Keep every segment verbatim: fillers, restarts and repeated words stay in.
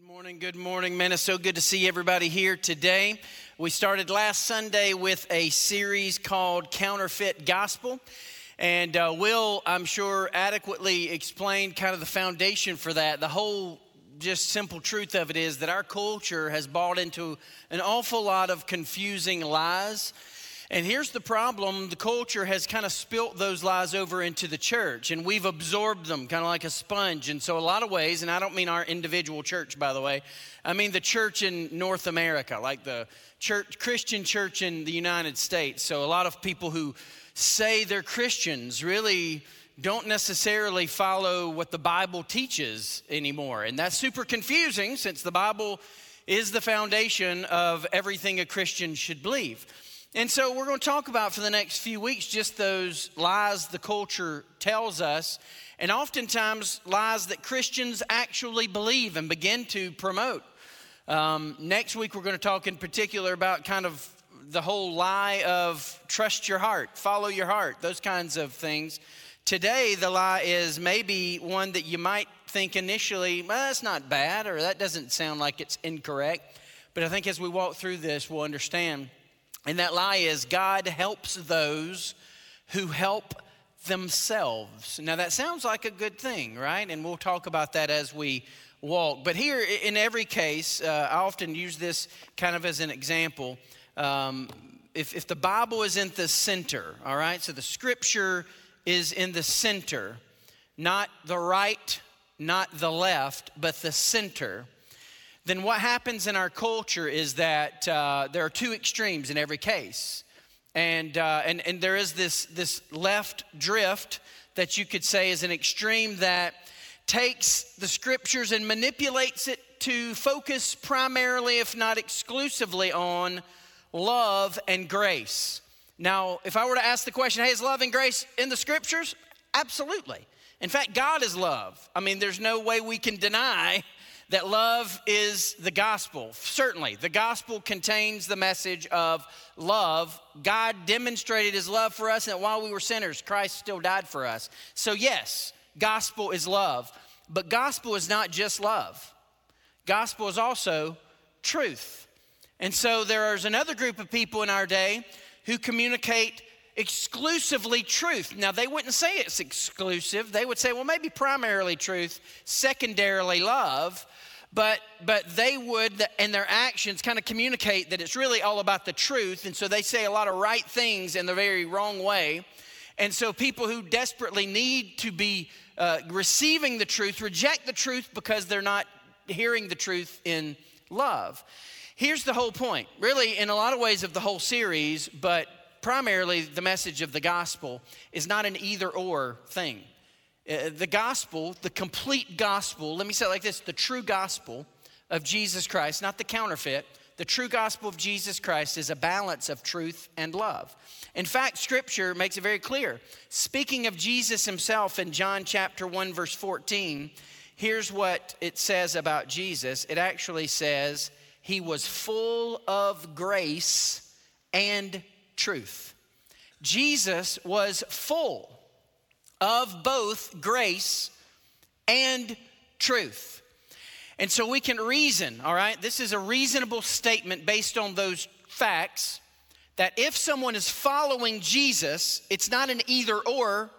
Good morning, good morning, man. It's so good to see everybody here today. We started last Sunday with a series called Counterfeit Gospel, and uh, Will, I'm sure, adequately explained kind of the foundation for that. The whole just simple truth of it is that our culture has bought into an awful lot of confusing lies. And here's the problem, the culture has kind of spilt those lies over into the church, and we've absorbed them kind of like a sponge. And so a lot of ways, and I don't mean our individual church, by the way, I mean the church in North America, like the church, Christian church in the United States. So a lot of people who say they're Christians really don't necessarily follow what the Bible teaches anymore. And that's super confusing since the Bible is the foundation of everything a Christian should believe. And so we're going to talk about for the next few weeks just those lies the culture tells us, and oftentimes lies that Christians actually believe and begin to promote. Um, next week we're going to talk in particular about kind of the whole lie of trust your heart, follow your heart, those kinds of things. Today the lie is maybe one that you might think initially, well, that's not bad, or that doesn't sound like it's incorrect. But I think as we walk through this, we'll understand. And that lie is God helps those who help themselves. Now that sounds like a good thing, right? And we'll talk about that as we walk. But here in every case, uh, I often use this kind of as an example. Um, if, if the Bible is in the center, all right? So the scripture is in the center, not the right, not the left, but the center. Then what happens in our culture is that uh, there are two extremes in every case. And, uh, and and there is this this left drift that you could say is an extreme that takes the scriptures and manipulates it to focus primarily, if not exclusively, on love and grace. Now, if I were to ask the question, hey, is love and grace in the scriptures? Absolutely. In fact, God is love. I mean, there's no way we can deny that love is the gospel. Certainly, the gospel contains the message of love. God demonstrated his love for us, and that while we were sinners, Christ still died for us. So yes, gospel is love, but gospel is not just love. Gospel is also truth. And so there is another group of people in our day who communicate exclusively truth. Now, they wouldn't say it's exclusive. They would say, well, maybe primarily truth, secondarily love. But but they would, and their actions kind of communicate that it's really all about the truth. And so they say a lot of right things in the very wrong way. And so people who desperately need to be uh, receiving the truth reject the truth because they're not hearing the truth in love. Here's the whole point, really, in a lot of ways of the whole series, but primarily, the message of the gospel is not an either-or thing. The gospel, the complete gospel, let me say it like this, the true gospel of Jesus Christ, not the counterfeit, the true gospel of Jesus Christ is a balance of truth and love. In fact, Scripture makes it very clear. Speaking of Jesus himself in John chapter one, verse fourteen, here's what it says about Jesus. It actually says, he was full of grace and truth. Jesus was full of both grace and truth. And so we can reason, all right? This is a reasonable statement based on those facts that if someone is following Jesus, it's not an either-or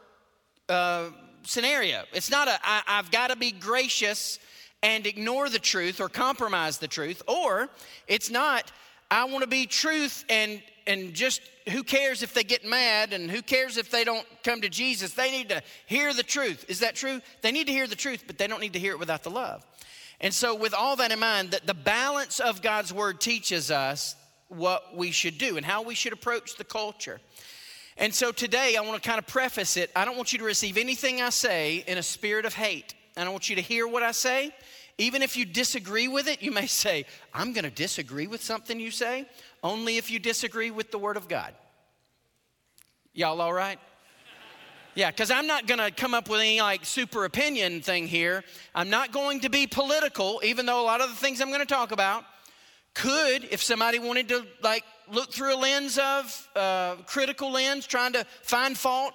uh, scenario. It's not a, I, I've got to be gracious and ignore the truth or compromise the truth, or it's not, I want to be truth and and just who cares if they get mad and who cares if they don't come to Jesus? They need to hear the truth. Is that true? They need to hear the truth, but they don't need to hear it without the love. And so with all that in mind, that the balance of God's word teaches us what we should do and how we should approach the culture. And so today I want to kind of preface it. I don't want you to receive anything I say in a spirit of hate. I don't want you to hear what I say. Even if you disagree with it, you may say, I'm going to disagree with something you say, only if you disagree with the Word of God. Y'all all right? Yeah, because I'm not going to come up with any like super opinion thing here. I'm not going to be political, even though a lot of the things I'm going to talk about could, if somebody wanted to like look through a lens of, uh, critical lens, trying to find fault.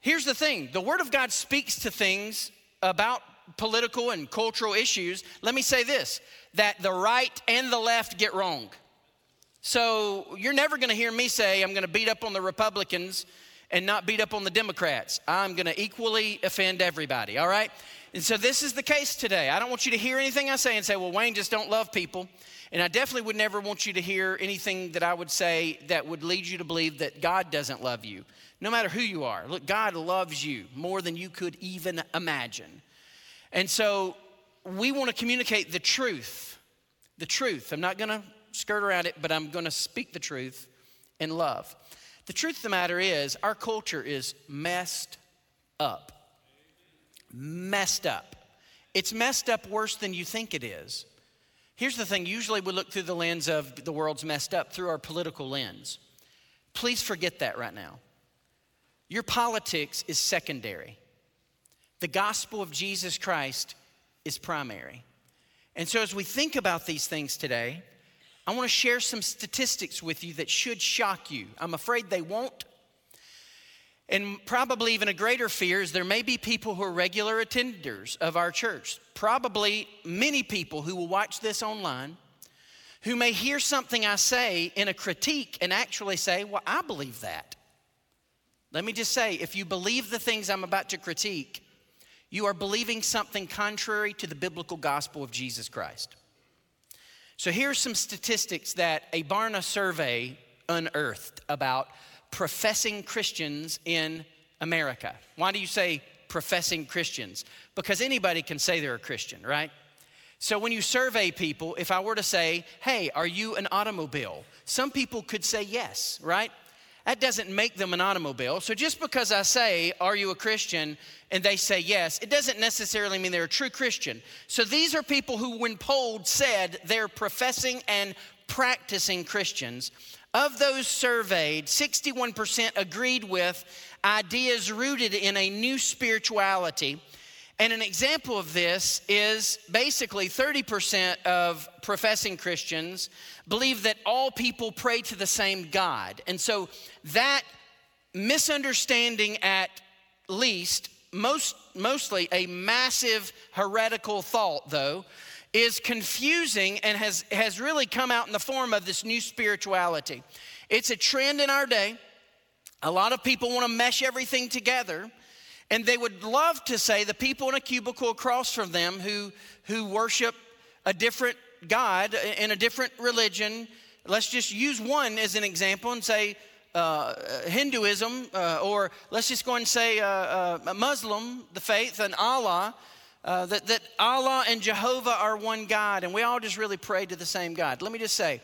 Here's the thing. The Word of God speaks to things about political and cultural issues, let me say this, that the right and the left get wrong. So you're never going to hear me say I'm going to beat up on the Republicans and not beat up on the Democrats. I'm going to equally offend everybody, all right? And so this is the case today. I don't want you to hear anything I say and say, well, Wayne just don't love people. And I definitely would never want you to hear anything that I would say that would lead you to believe that God doesn't love you, no matter who you are. Look, God loves you more than you could even imagine. And so we want to communicate the truth, the truth. I'm not going to skirt around it, but I'm going to speak the truth in love. The truth of the matter is our culture is messed up, messed up. It's messed up worse than you think it is. Here's the thing. Usually we look through the lens of the world's messed up through our political lens. Please forget that right now. Your politics is secondary. The gospel of Jesus Christ is primary. And so as we think about these things today, I want to share some statistics with you that should shock you. I'm afraid they won't. And probably even a greater fear is there may be people who are regular attenders of our church. Probably many people who will watch this online who may hear something I say in a critique and actually say, well, I believe that. Let me just say, if you believe the things I'm about to critique, you are believing something contrary to the biblical gospel of Jesus Christ. So here are some statistics that a Barna survey unearthed about professing Christians in America. Why do you say professing Christians? Because anybody can say they're a Christian, right? So when you survey people, if I were to say, hey, are you an automobile? Some people could say yes, right? That doesn't make them an automobile. So just because I say, are you a Christian, and they say yes, it doesn't necessarily mean they're a true Christian. So these are people who, when polled, said they're professing and practicing Christians. Of those surveyed, sixty-one percent agreed with ideas rooted in a new spirituality. And an example of this is basically thirty percent of professing Christians believe that all people pray to the same God. And so that misunderstanding, at least, most mostly a massive heretical thought, though, is confusing and has, has really come out in the form of this new spirituality. It's a trend in our day. A lot of people want to mesh everything together. And they would love to say the people in a cubicle across from them who, who worship a different God in a different religion, let's just use one as an example and say uh, Hinduism, uh, or let's just go and say uh, uh, Muslim, the faith, and Allah, uh, that, that Allah and Jehovah are one God, and we all just really pray to the same God. Let me just say,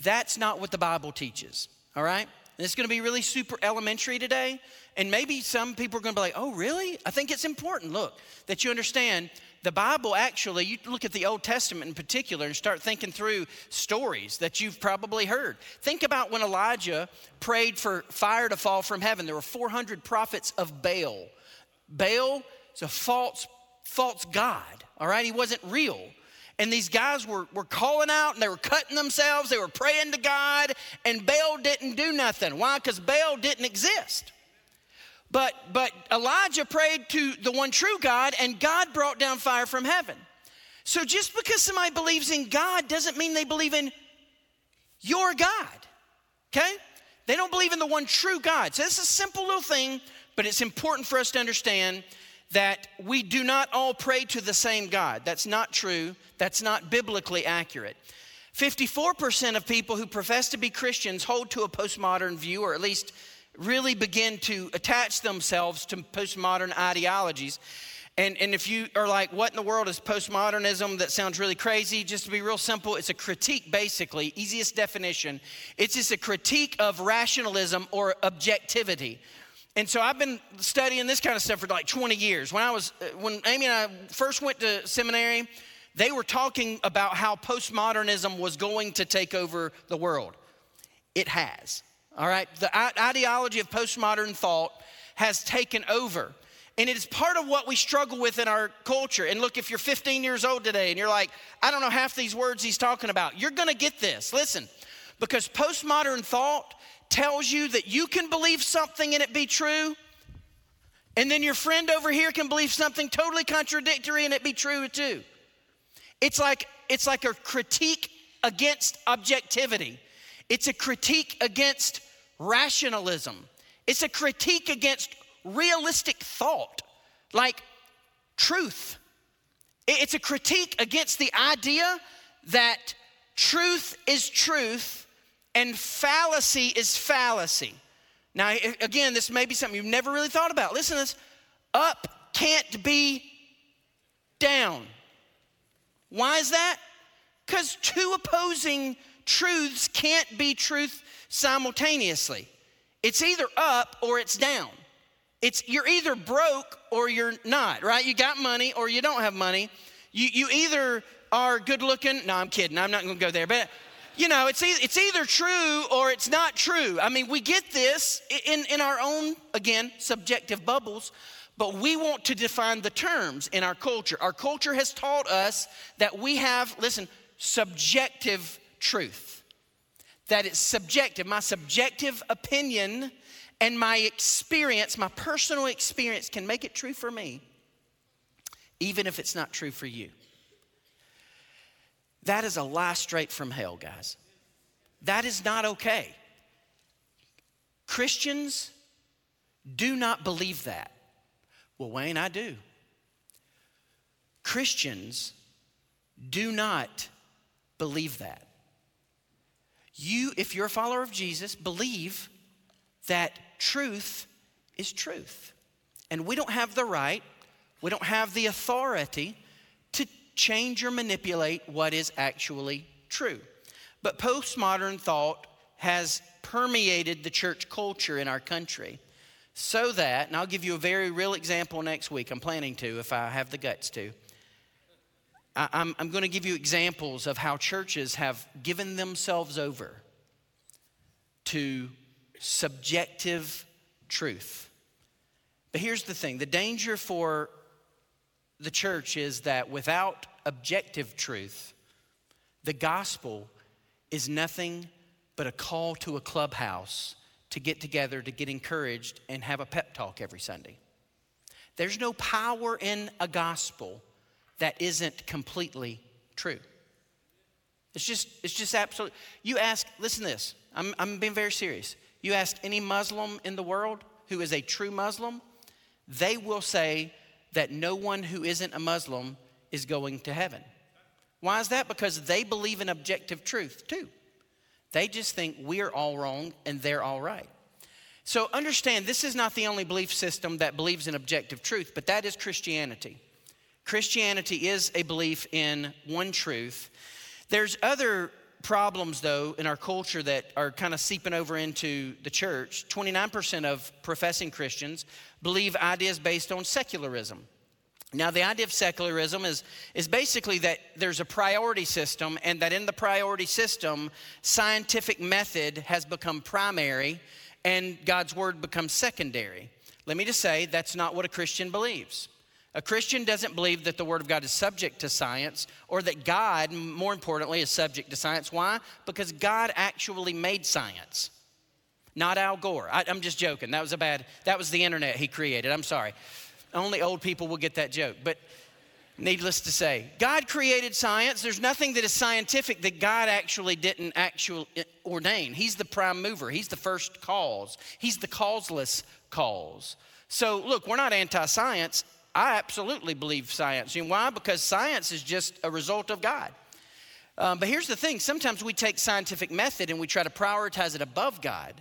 that's not what the Bible teaches, all right? And it's going to be really super elementary today. And maybe some people are going to be like, oh, really? I think it's important, look, that you understand the Bible actually, you look at the Old Testament in particular and start thinking through stories that you've probably heard. Think about when Elijah prayed for fire to fall from heaven. There were four hundred prophets of Baal. Baal is a false, false god, all right? He wasn't real. And these guys were, were calling out, and they were cutting themselves. They were praying to God, and Baal didn't do nothing. Why? Because Baal didn't exist. But, but Elijah prayed to the one true God, and God brought down fire from heaven. So just because somebody believes in God doesn't mean they believe in your God, okay? They don't believe in the one true God. So this is a simple little thing, but it's important for us to understand that we do not all pray to the same God. That's not true. That's not biblically accurate. fifty-four percent of people who profess to be Christians hold to a postmodern view, or at least really begin to attach themselves to postmodern ideologies. And, and if you are like, what in the world is postmodernism? That sounds really crazy. Just to be real simple, it's a critique, basically, easiest definition. It's just a critique of rationalism or objectivity. And so I've been studying this kind of stuff for like twenty years. When I was, when Amy and I first went to seminary, they were talking about how postmodernism was going to take over the world. It has, all right? The ideology of postmodern thought has taken over. And it is part of what we struggle with in our culture. And look, if you're fifteen years old today and you're like, I don't know half these words he's talking about, you're going to get this. Listen, because postmodern thought tells you that you can believe something and it be true, And then your friend over here can believe something totally contradictory and it be true too. It's like, it's like a critique against objectivity. It's a critique against rationalism. It's a critique against realistic thought, like truth. It's a critique against the idea that truth is truth and fallacy is fallacy. Now, again, this may be something you've never really thought about. Listen to this. Up can't be down. Why is that? Because two opposing truths can't be truth simultaneously. It's either up or it's down. It's you're either broke or you're not, right? You got money or you don't have money. You you either are good looking. No, I'm kidding. I'm not going to go there. But, you know, it's either, it's either true or it's not true. I mean, we get this in, in our own, again, subjective bubbles, but we want to define the terms in our culture. Our culture has taught us that we have, listen, subjective truth. That it's subjective. My subjective opinion and my experience, my personal experience can make it true for me, even if it's not true for you. That is a lie straight from hell, guys. That is not okay. Christians do not believe that. Well, Wayne, I do. Christians do not believe that. You, if you're a follower of Jesus, believe that truth is truth. And we don't have the right, we don't have the authority to change or manipulate what is actually true. But postmodern thought has permeated the church culture in our country so that, and I'll give you a very real example next week. I'm planning to, if I have the guts to. I, I'm, I'm going to give you examples of how churches have given themselves over to subjective truth. But here's the thing. The danger for the church is that without objective truth, the gospel is nothing but a call to a clubhouse to get together, to get encouraged, and have a pep talk every Sunday. There's no power in a gospel that isn't completely true. It's just, it's just absolute. You ask, listen to this. I'm, I'm being very serious. You ask any Muslim in the world who is a true Muslim, they will say that no one who isn't a Muslim is going to heaven. Why is that? Because they believe in objective truth too. They just think we're all wrong and they're all right. So understand, this is not the only belief system that believes in objective truth, but that is Christianity. Christianity is a belief in one truth. There's other problems, though, in our culture that are kind of seeping over into the church. twenty-nine percent of professing Christians believe ideas based on secularism. Now, the idea of secularism is, is basically that there's a priority system, and that in the priority system, scientific method has become primary and God's word becomes secondary. Let me just say, that's not what a Christian believes. A Christian doesn't believe that the Word of God is subject to science, or that God, more importantly, is subject to science. Why? Because God actually made science, not Al Gore. I, I'm just joking. That was a bad, that was the internet he created. I'm sorry. Only old people will get that joke. But needless to say, God created science. There's nothing that is scientific that God actually didn't actually ordain. He's the prime mover. He's the first cause. He's the causeless cause. So look, we're not anti-science. I absolutely believe science. You know why? Because science is just a result of God. Um, but here's the thing. Sometimes we take scientific method and we try to prioritize it above God.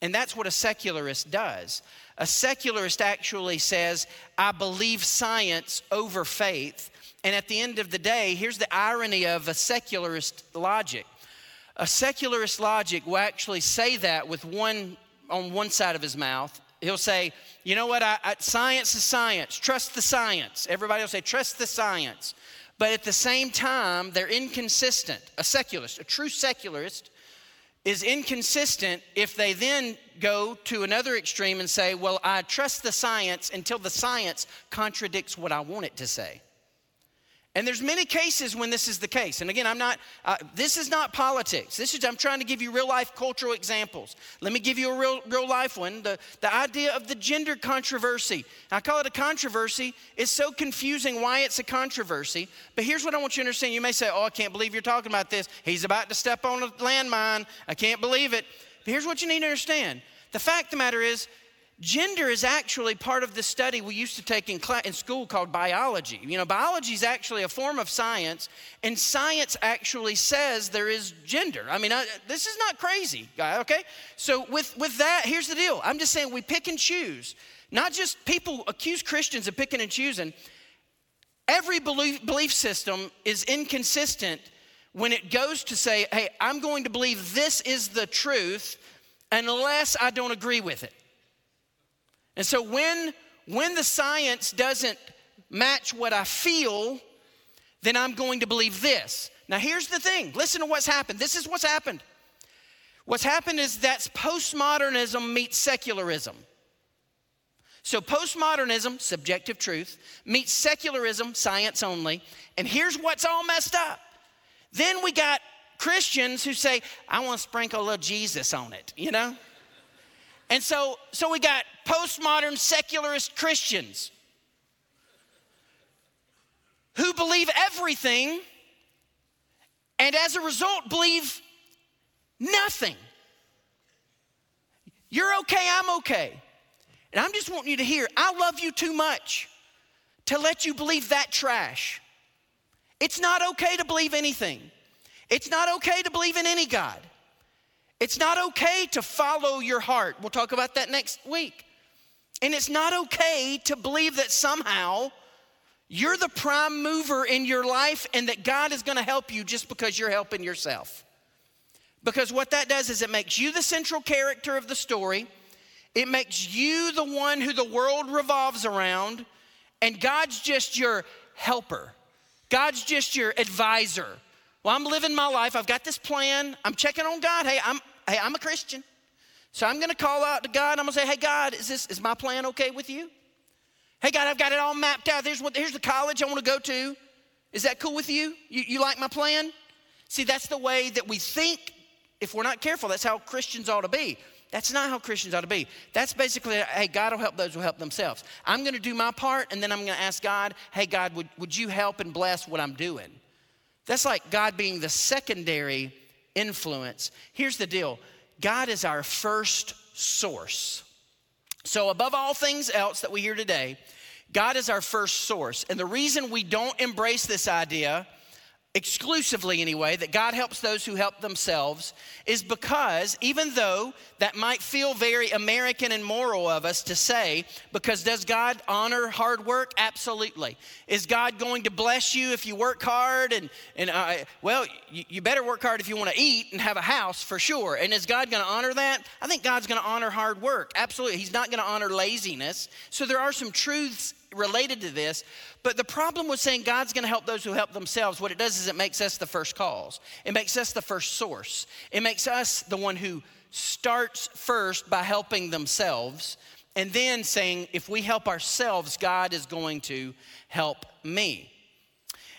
And that's what a secularist does. A secularist actually says, I believe science over faith. And at the end of the day, here's the irony of a secularist logic. A secularist logic will actually say that with one on one side of his mouth. He'll say, you know what, I, I, science is science. Trust the science. Everybody will say, trust the science. But at the same time, they're inconsistent. A secularist, a true secularist, is inconsistent if they then go to another extreme and say, well, I trust the science until the science contradicts what I want it to say. And there's many cases when this is the case. And again, I'm not, uh, this is not politics. This is, I'm trying to give you real life cultural examples. Let me give you a real real life one. The, the idea of the gender controversy. I call it a controversy. It's so confusing why it's a controversy. But here's what I want you to understand. You may say, oh, I can't believe you're talking about this. He's about to step on a landmine. I can't believe it. But here's what you need to understand. The fact of the matter is, gender is actually part of the study we used to take in, class, in school called biology. You know, biology is actually a form of science, and science actually says there is gender. I mean, I, this is not crazy, okay? So with, with that, here's the deal. I'm just saying we pick and choose. Not just people accuse Christians of picking and choosing. Every belief, belief system is inconsistent when it goes to say, hey, I'm going to believe this is the truth unless I don't agree with it. And so when when the science doesn't match what I feel, then I'm going to believe this. Now here's the thing. Listen to what's happened. This is what's happened. What's happened is that's postmodernism meets secularism. So postmodernism, subjective truth, meets secularism, science only. And here's what's all messed up. Then we got Christians who say, I want to sprinkle a little Jesus on it, you know? And so, so we got postmodern secularist Christians who believe everything and as a result believe nothing. You're okay, I'm okay. And I'm just wanting you to hear, I love you too much to let you believe that trash. It's not okay to believe anything. It's not okay to believe in any God. It's not okay to follow your heart. We'll talk about that next week. And it's not okay to believe that somehow you're the prime mover in your life and that God is going to help you just because you're helping yourself. Because what that does is it makes you the central character of the story. It makes you the one who the world revolves around. And God's just your helper. God's just your advisor. Well, I'm living my life. I've got this plan. I'm checking on God. Hey, I'm hey, I'm a Christian. So I'm going to call out to God. I'm going to say, hey, God, is this is my plan okay with you? Hey, God, I've got it all mapped out. Here's, what, here's the college I want to go to. Is that cool with you? you? You like my plan? See, that's the way that we think. If we're not careful, that's how Christians ought to be. That's not how Christians ought to be. That's basically, hey, God will help those who help themselves. I'm going to do my part, and then I'm going to ask God, hey, God, would, would you help and bless what I'm doing? That's like God being the secondary influence. Here's the deal. God is our first source. So above all things else that we hear today, God is our first source. And the reason we don't embrace this idea, exclusively anyway, that God helps those who help themselves is because even though that might feel very American and moral of us to say, because does God honor hard work? Absolutely. Is God going to bless you if you work hard? And, and uh, well, you, you better work hard if you want to eat and have a house for sure. And is God going to honor that? I think God's going to honor hard work. Absolutely. He's not going to honor laziness. So there are some truths related to this, but the problem with saying God's going to help those who help themselves, what it does is it makes us the first cause. It makes us the first source. It makes us the one who starts first by helping themselves and then saying, if we help ourselves, God is going to help me.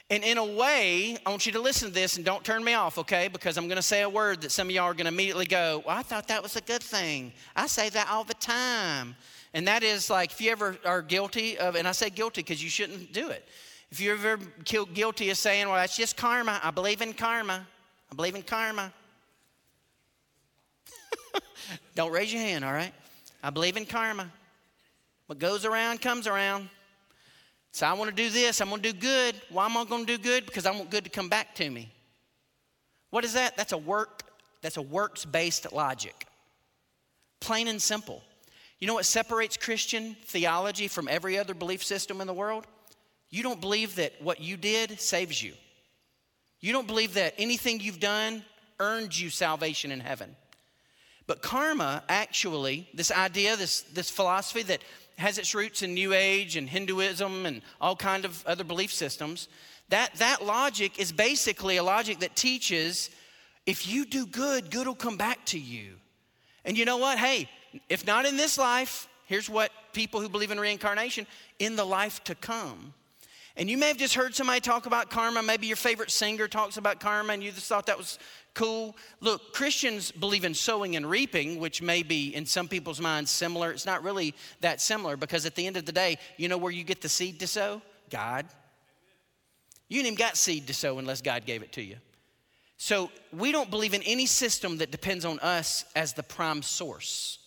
And in a way, I want you to listen to this and don't turn me off, okay? Because I'm going to say a word that some of y'all are going to immediately go, well, I thought that was a good thing. I say that all the time. And that is like, if you ever are guilty of, and I say guilty because you shouldn't do it. If you're ever guilty of saying, well, that's just karma. I believe in karma. I believe in karma. Don't raise your hand, all right? I believe in karma. What goes around comes around. So I want to do this. I'm going to do good. Why am I going to do good? Because I want good to come back to me. What is that? That's a work. That's a works-based logic. Plain and simple. You know what separates Christian theology from every other belief system in the world? You don't believe that what you did saves you. You don't believe that anything you've done earned you salvation in heaven. But karma, actually, this idea, this, this philosophy that has its roots in New Age and Hinduism and all kind of other belief systems, that, that logic is basically a logic that teaches if you do good, good will come back to you. And you know what? Hey, if not in this life, here's what people who believe in reincarnation, in the life to come. And you may have just heard somebody talk about karma. Maybe your favorite singer talks about karma and you just thought that was cool. Look, Christians believe in sowing and reaping, which may be in some people's minds similar. It's not really that similar, because at the end of the day, you know where you get the seed to sow? God. You ain't even got seed to sow unless God gave it to you. So we don't believe in any system that depends on us as the prime source.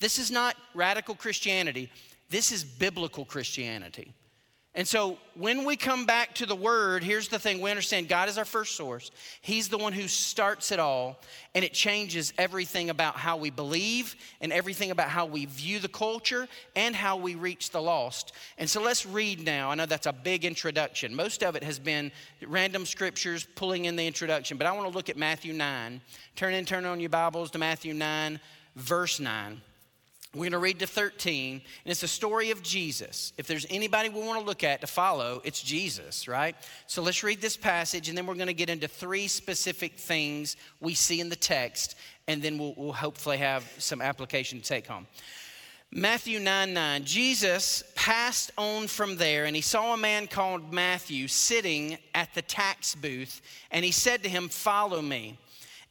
This is not radical Christianity. This is biblical Christianity. And so when we come back to the word, here's the thing. We understand God is our first source. He's the one who starts it all, and it changes everything about how we believe and everything about how we view the culture and how we reach the lost. And so let's read now. I know that's a big introduction. Most of it has been random scriptures pulling in the introduction, but I want to look at Matthew nine. Turn in, turn on your Bibles to Matthew nine, verse nine. We're going to read to thirteen, and it's the story of Jesus. If there's anybody we want to look at to follow, it's Jesus, right? So let's read this passage, and then we're going to get into three specific things we see in the text, and then we'll, we'll hopefully have some application to take home. Matthew nine nine, Jesus passed on from there, and he saw a man called Matthew sitting at the tax booth, and he said to him, "Follow me."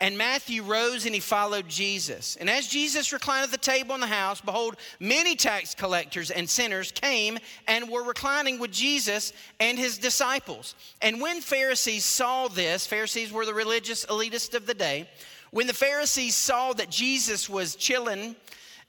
And Matthew rose and he followed Jesus. And as Jesus reclined at the table in the house, behold, many tax collectors and sinners came and were reclining with Jesus and his disciples. And when Pharisees saw this, Pharisees were the religious elitists of the day. When the Pharisees saw that Jesus was chilling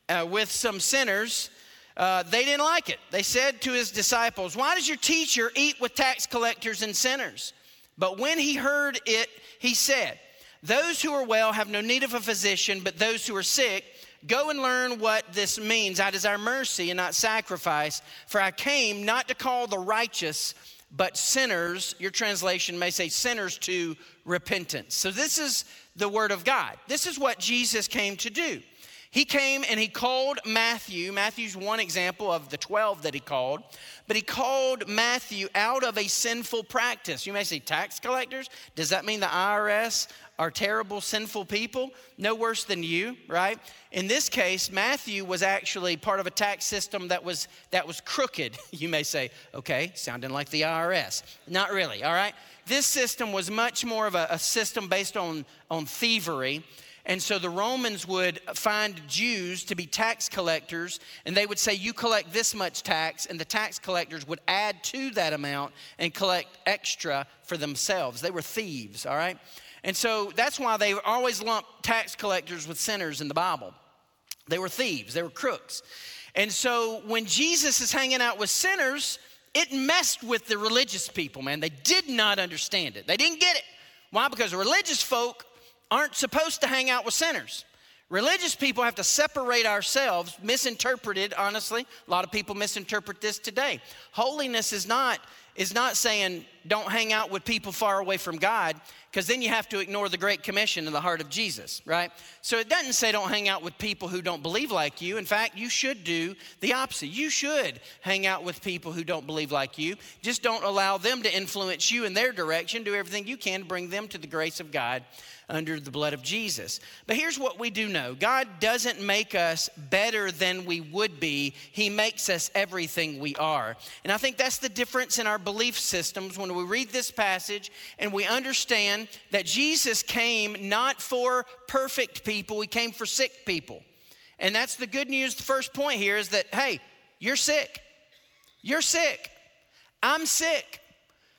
uh, with some sinners, uh, they didn't like it. They said to his disciples, "Why does your teacher eat with tax collectors and sinners?" But when he heard it, he said, "Those who are well have no need of a physician, but those who are sick, go and learn what this means. I desire mercy and not sacrifice, for I came not to call the righteous, but sinners," your translation may say sinners, "to repentance." So this is the word of God. This is what Jesus came to do. He came and he called Matthew. Matthew's one example of the twelve that he called. But he called Matthew out of a sinful practice. You may say tax collectors. Does that mean the I R S are terrible, sinful people? No worse than you, right? In this case, Matthew was actually part of a tax system that was that was crooked. You may say, okay, sounding like the I R S. Not really, all right? This system was much more of a, a system based on, on thievery. And so the Romans would find Jews to be tax collectors, and they would say, you collect this much tax, and the tax collectors would add to that amount and collect extra for themselves. They were thieves, all right? And so that's why they always lump tax collectors with sinners in the Bible. They were thieves, they were crooks. And so when Jesus is hanging out with sinners, it messed with the religious people, man. They did not understand it. They didn't get it. Why? Because the religious folk aren't supposed to hang out with sinners. Religious people have to separate ourselves, misinterpreted, honestly. A lot of people misinterpret this today. Holiness is not, is not saying don't hang out with people far away from God, because then you have to ignore the Great Commission in the heart of Jesus, right? So it doesn't say don't hang out with people who don't believe like you. In fact, you should do the opposite. You should hang out with people who don't believe like you. Just don't allow them to influence you in their direction. Do everything you can to bring them to the grace of God under the blood of Jesus. But here's what we do know. God doesn't make us better than we would be. He makes us everything we are. And I think that's the difference in our belief systems when we read this passage and we understand that Jesus came not for perfect people. He came for sick people. And that's the good news. The first point here is that, hey, you're sick. You're sick. I'm sick.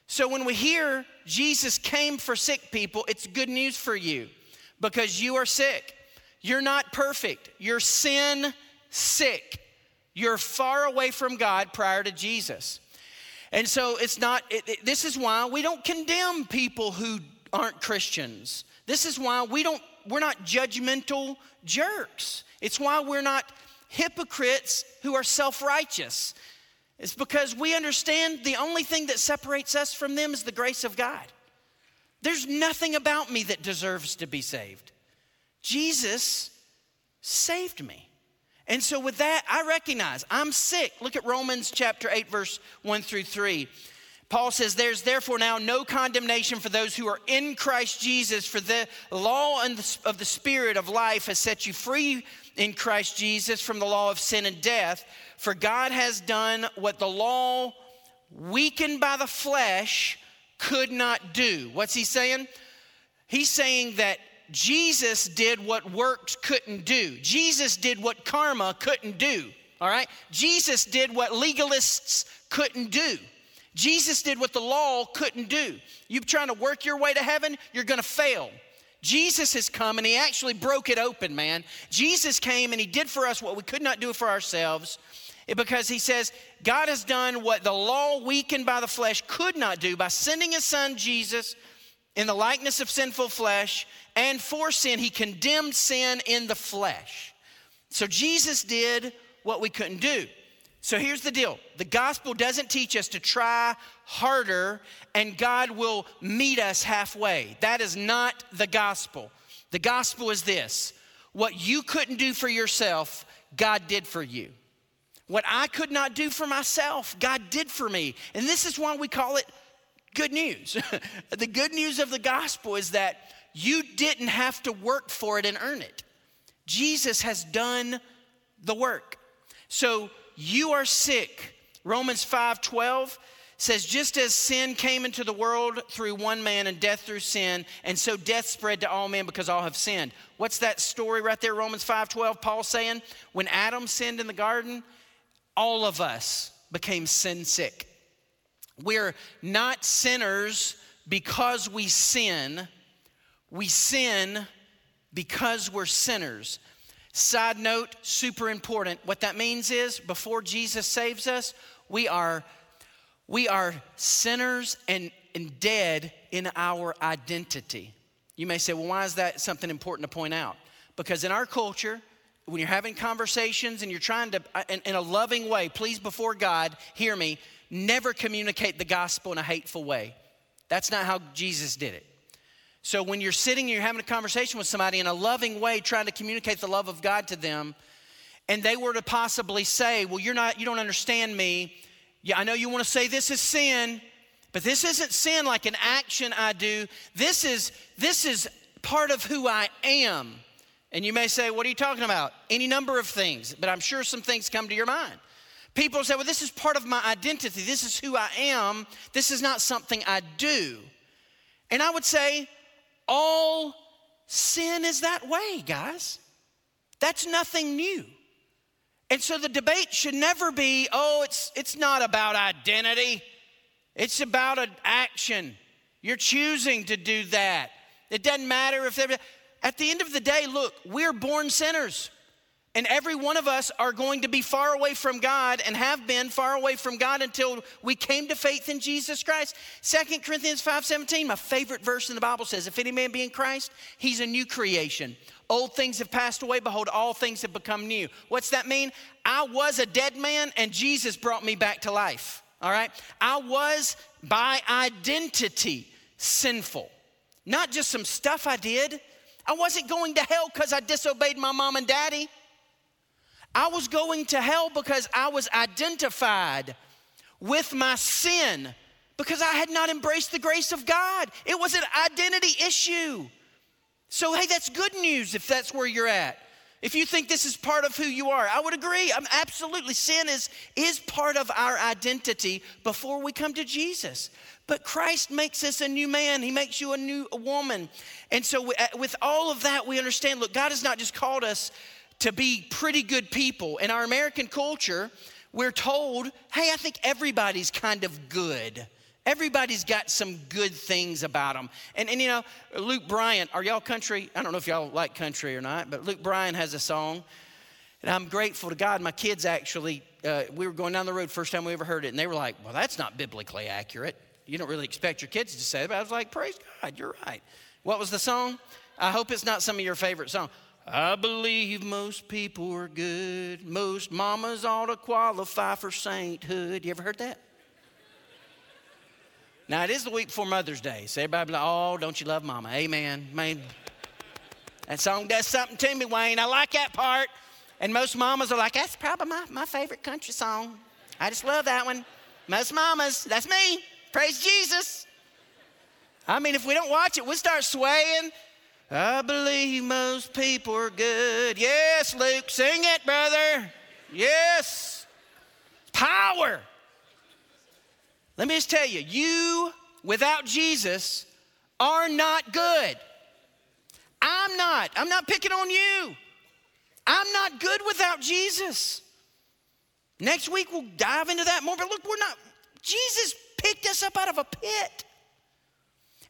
So when we hear Jesus came for sick people, it's good news for you, because you are sick. You're not perfect. You're sin sick. You're far away from God prior to Jesus. And so it's not, it, it, this is why we don't condemn people who aren't Christians. This is why we don't, we're not judgmental jerks. It's why we're not hypocrites who are self-righteous. It's because we understand the only thing that separates us from them is the grace of God. There's nothing about me that deserves to be saved. Jesus saved me. And so with that, I recognize I'm sick. Look at Romans chapter eight, verse one through three. Paul says, "There's therefore now no condemnation for those who are in Christ Jesus, for the law of the Spirit of life has set you free in Christ Jesus from the law of sin and death. For God has done what the law weakened by the flesh, could not do. What's he saying? He's saying that Jesus did what works couldn't do. Jesus did what karma couldn't do, all right? Jesus did what legalists couldn't do. Jesus did what the law couldn't do. You're trying to work your way to heaven, you're going to fail. Jesus has come and he actually broke it open, man. Jesus came and he did for us what we could not do for ourselves, because he says God has done what the law weakened by the flesh could not do by sending his son Jesus in the likeness of sinful flesh, and for sin, he condemned sin in the flesh. So Jesus did what we couldn't do. So here's the deal. The gospel doesn't teach us to try harder and God will meet us halfway. That is not the gospel. The gospel is this: what you couldn't do for yourself, God did for you. What I could not do for myself, God did for me. And this is why we call it good news. The good news of the gospel is that you didn't have to work for it and earn it. Jesus has done the work. So you are sick. Romans five twelve says, just as sin came into the world through one man and death through sin, and so death spread to all men because all have sinned. What's that story right there? Romans five twelve, Paul saying, when Adam sinned in the garden, all of us became sin sick. We're not sinners because we sin. We sin because we're sinners. Side note, super important. What that means is before Jesus saves us, we are we are sinners and, and dead in our identity. You may say, well, why is that something important to point out? Because in our culture, when you're having conversations and you're trying to, in, in a loving way, please, before God, hear me, never communicate the gospel in a hateful way. That's not how Jesus did it. So when you're sitting and you're having a conversation with somebody in a loving way, trying to communicate the love of God to them, and they were to possibly say, well, you're not, you don't understand me. Yeah, I know you want to say this is sin, but this isn't sin like an action I do. This is, this is part of who I am. And you may say, what are you talking about? Any number of things, but I'm sure some things come to your mind. People say, well, this is part of my identity. This is who I am. This is not something I do. And I would say, all sin is that way, guys. That's nothing new. And so the debate should never be, oh, it's it's not about identity. It's about an action. You're choosing to do that. It doesn't matter if they're... At the end of the day, look, we're born sinners. And every one of us are going to be far away from God and have been far away from God until we came to faith in Jesus Christ. Second Corinthians five seventeen, my favorite verse in the Bible, says, if any man be in Christ, he's a new creation. Old things have passed away. Behold, all things have become new. What's that mean? I was a dead man and Jesus brought me back to life, all right? I was by identity sinful, not just some stuff I did. I wasn't going to hell because I disobeyed my mom and daddy. I was going to hell because I was identified with my sin because I had not embraced the grace of God. It was an identity issue. So, hey, that's good news if that's where you're at. If you think this is part of who you are, I would agree. I'm absolutely, sin is, is part of our identity before we come to Jesus. But Christ makes us a new man. He makes you a new a woman. And so we, with all of that, we understand, look, God has not just called us to be pretty good people. In our American culture, we're told, hey, I think everybody's kind of good. Everybody's got some good things about them. And, and you know, Luke Bryan, are y'all country? I don't know if y'all like country or not, but Luke Bryan has a song. And I'm grateful to God. My kids actually, uh, we were going down the road first time we ever heard it. And they were like, well, that's not biblically accurate. You don't really expect your kids to say that. But I was like, praise God, you're right. What was the song? I hope it's not some of your favorite songs. I believe most people are good. Most mamas ought to qualify for sainthood. You ever heard that? Now, it is the week before Mother's Day, so everybody be like, oh, don't you love mama? Amen. Man, that song does something to me, Wayne. I like that part. And most mamas are like, that's probably my, my favorite country song. I just love that one. Most mamas, that's me. Praise Jesus. I mean, if we don't watch it, we'll start swaying. I believe most people are good. Yes, Luke, sing it, brother. Yes. Power. Let me just tell you, you without Jesus are not good. I'm not. I'm not picking on you. I'm not good without Jesus. Next week, we'll dive into that more. But look, we're not. Jesus picked us up out of a pit.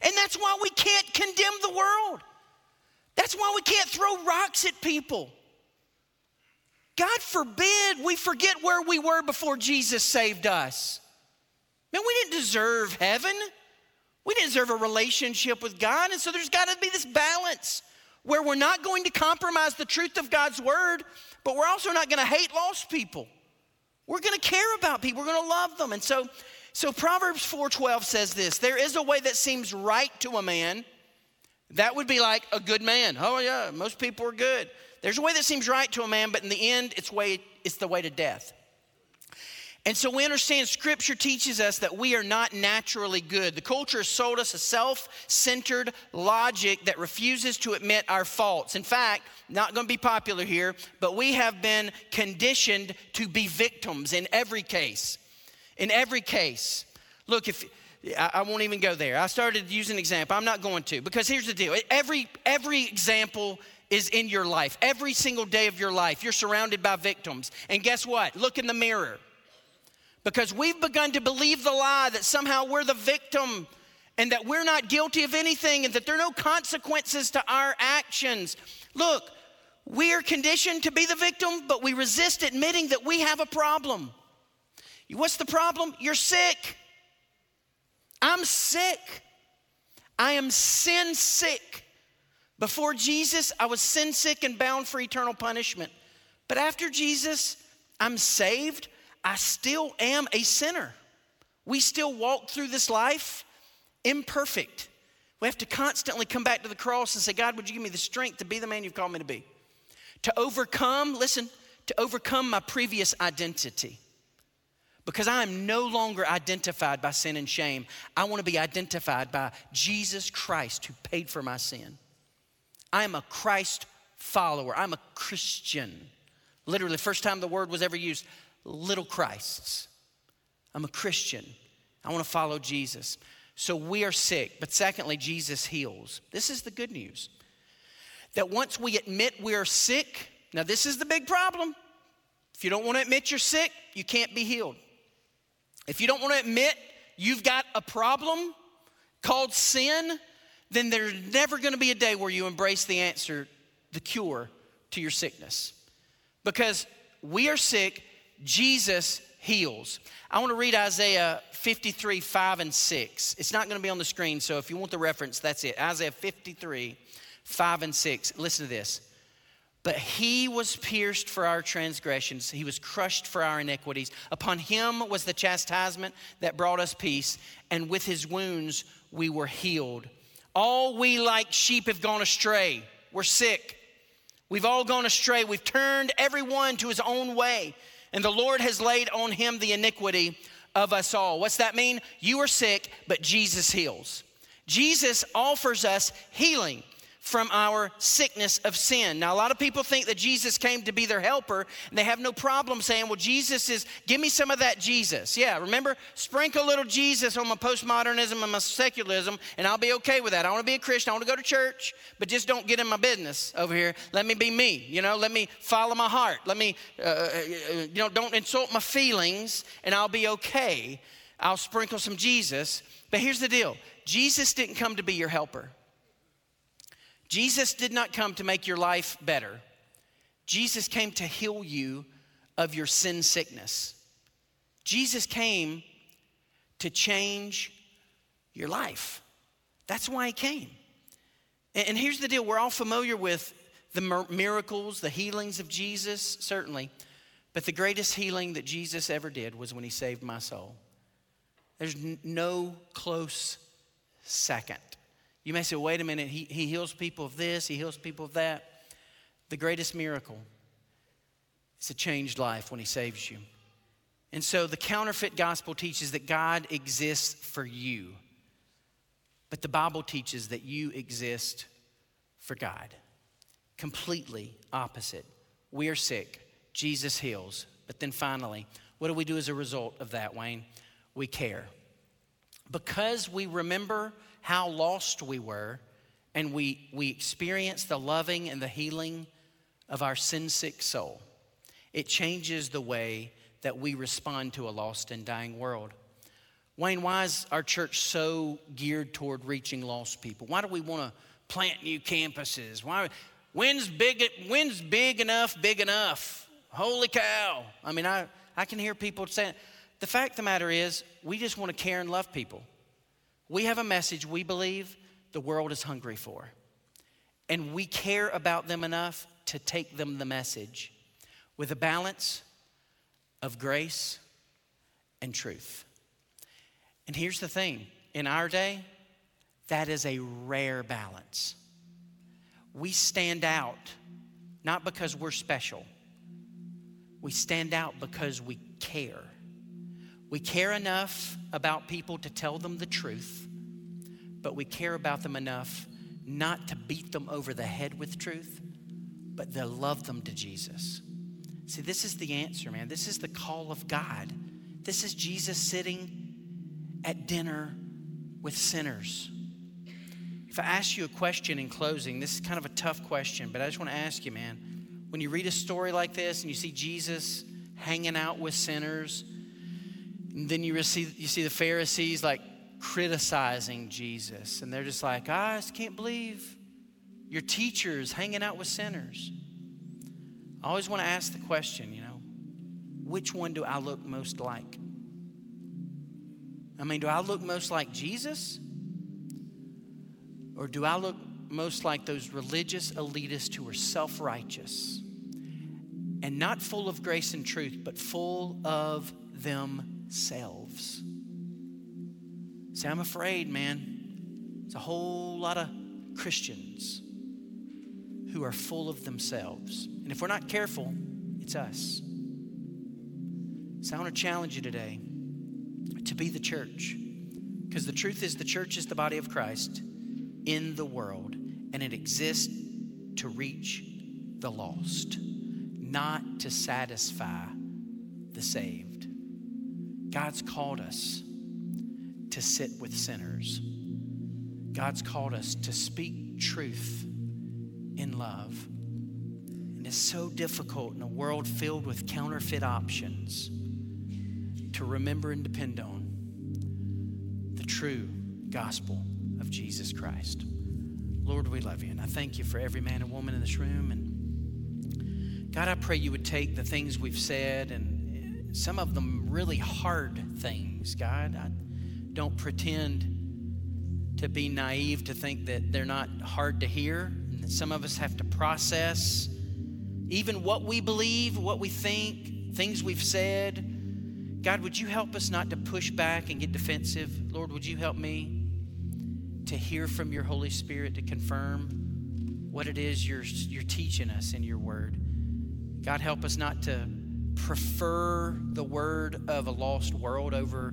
And that's why we can't condemn the world. That's why we can't throw rocks at people. God forbid we forget where we were before Jesus saved us. Man, we didn't deserve heaven. We didn't deserve a relationship with God. And so there's got to be this balance where we're not going to compromise the truth of God's word, but we're also not going to hate lost people. We're going to care about people. We're going to love them. And so, so Proverbs four twelve says this: there is a way that seems right to a man. That would be like a good man. Oh yeah, most people are good. There's a way that seems right to a man, but in the end, it's way it's the way to death. And so we understand Scripture teaches us that we are not naturally good. The culture has sold us a self-centered logic that refuses to admit our faults. In fact, not going to be popular here, but we have been conditioned to be victims in every case. In every case. Look, if I won't even go there. I started to use an example. I'm not going to, because here's the deal. Every, every example is in your life. Every single day of your life, you're surrounded by victims. And guess what? Look in the mirror. Because we've begun to believe the lie that somehow we're the victim and that we're not guilty of anything and that there are no consequences to our actions. Look, we are conditioned to be the victim, but we resist admitting that we have a problem. What's the problem? You're sick. I'm sick. I am sin sick. Before Jesus, I was sin sick and bound for eternal punishment. But after Jesus, I'm saved. I still am a sinner. We still walk through this life imperfect. We have to constantly come back to the cross and say, God, would you give me the strength to be the man you've called me to be? To overcome, listen, to overcome my previous identity. Because I am no longer identified by sin and shame. I want to be identified by Jesus Christ, who paid for my sin. I am a Christ follower. I'm a Christian. Literally, first time the word was ever used. Little Christs. I'm a Christian. I want to follow Jesus. So we are sick, but secondly, Jesus heals. This is the good news. That once we admit we are sick, now this is the big problem. If you don't want to admit you're sick, you can't be healed. If you don't want to admit you've got a problem called sin, then there's never going to be a day where you embrace the answer, the cure to your sickness. Because we are sick, Jesus heals. I want to read Isaiah fifty-three, five and six. It's not going to be on the screen, so if you want the reference, that's it. Isaiah fifty-three, five and six. Listen to this. But he was pierced for our transgressions. He was crushed for our iniquities. Upon him was the chastisement that brought us peace, and with his wounds we were healed. All we like sheep have gone astray. We're sick. We've all gone astray. We've turned everyone to his own way. And the Lord has laid on him the iniquity of us all. What's that mean? You are sick, but Jesus heals. Jesus offers us healing from our sickness of sin. Now, a lot of people think that Jesus came to be their helper, and they have no problem saying, well, Jesus is, give me some of that Jesus. Yeah, remember, sprinkle a little Jesus on my postmodernism and my secularism, and I'll be okay with that. I want to be a Christian. I want to go to church, but just don't get in my business over here. Let me be me, you know. Let me follow my heart. Let me, uh, you know, don't insult my feelings, and I'll be okay. I'll sprinkle some Jesus. But here's the deal. Jesus didn't come to be your helper. Jesus did not come to make your life better. Jesus came to heal you of your sin sickness. Jesus came to change your life. That's why he came. And here's the deal. We're all familiar with the miracles, the healings of Jesus, certainly. But the greatest healing that Jesus ever did was when he saved my soul. There's no close second. You may say, wait a minute, he, he heals people of this, he heals people of that. The greatest miracle is a changed life when he saves you. And so the counterfeit gospel teaches that God exists for you. But the Bible teaches that you exist for God. Completely opposite. We are sick. Jesus heals. But then finally, what do we do as a result of that, Wayne? We care. because we remember how lost we were and we, we experience the loving and the healing of our sin-sick soul, it changes the way that we respond to a lost and dying world. Wayne, why is our church so geared toward reaching lost people? Why do we want to plant new campuses? Why? When's big, when's big enough, big enough? Holy cow. I mean, I, I can hear people saying, the fact of the matter is, we just want to care and love people. We have a message we believe the world is hungry for. And we care about them enough to take them the message with a balance of grace and truth. And here's the thing, in our day, that is a rare balance. We stand out not because we're special. We stand out because we care. We care enough about people to tell them the truth, but we care about them enough not to beat them over the head with truth, but to love them to Jesus. See, this is the answer, man. This is the call of God. This is Jesus sitting at dinner with sinners. If I ask you a question in closing, this is kind of a tough question, but I just want to ask you, man, when you read a story like this and you see Jesus hanging out with sinners, and then you see, you see the Pharisees like criticizing Jesus, and they're just like, I just can't believe your teacher's hanging out with sinners. I always want to ask the question, you know, which one do I look most like? I mean, do I look most like Jesus? Or do I look most like those religious elitists who are self-righteous and not full of grace and truth, but full of themselves? See, I'm afraid, man, it's a whole lot of Christians who are full of themselves. And if we're not careful, it's us. So I want to challenge you today to be the church, because the truth is the church is the body of Christ in the world, and it exists to reach the lost, not to satisfy the saved. God's called us to sit with sinners. God's called us to speak truth in love. And it's so difficult in a world filled with counterfeit options to remember and depend on the true gospel of Jesus Christ. Lord, we love you, and I thank you for every man and woman in this room. And God, I pray you would take the things we've said, and some of them really hard things, God. I don't pretend to be naive to think that they're not hard to hear, and that some of us have to process even what we believe, what we think, things we've said. God, would you help us not to push back and get defensive? Lord, would you help me to hear from your Holy Spirit to confirm what it is you're, you're teaching us in your word. God, help us not to prefer the word of a lost world over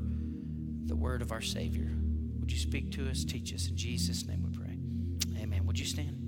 the word of our Savior. Would you speak to us, teach us, in Jesus' name we pray. Amen. Would you stand?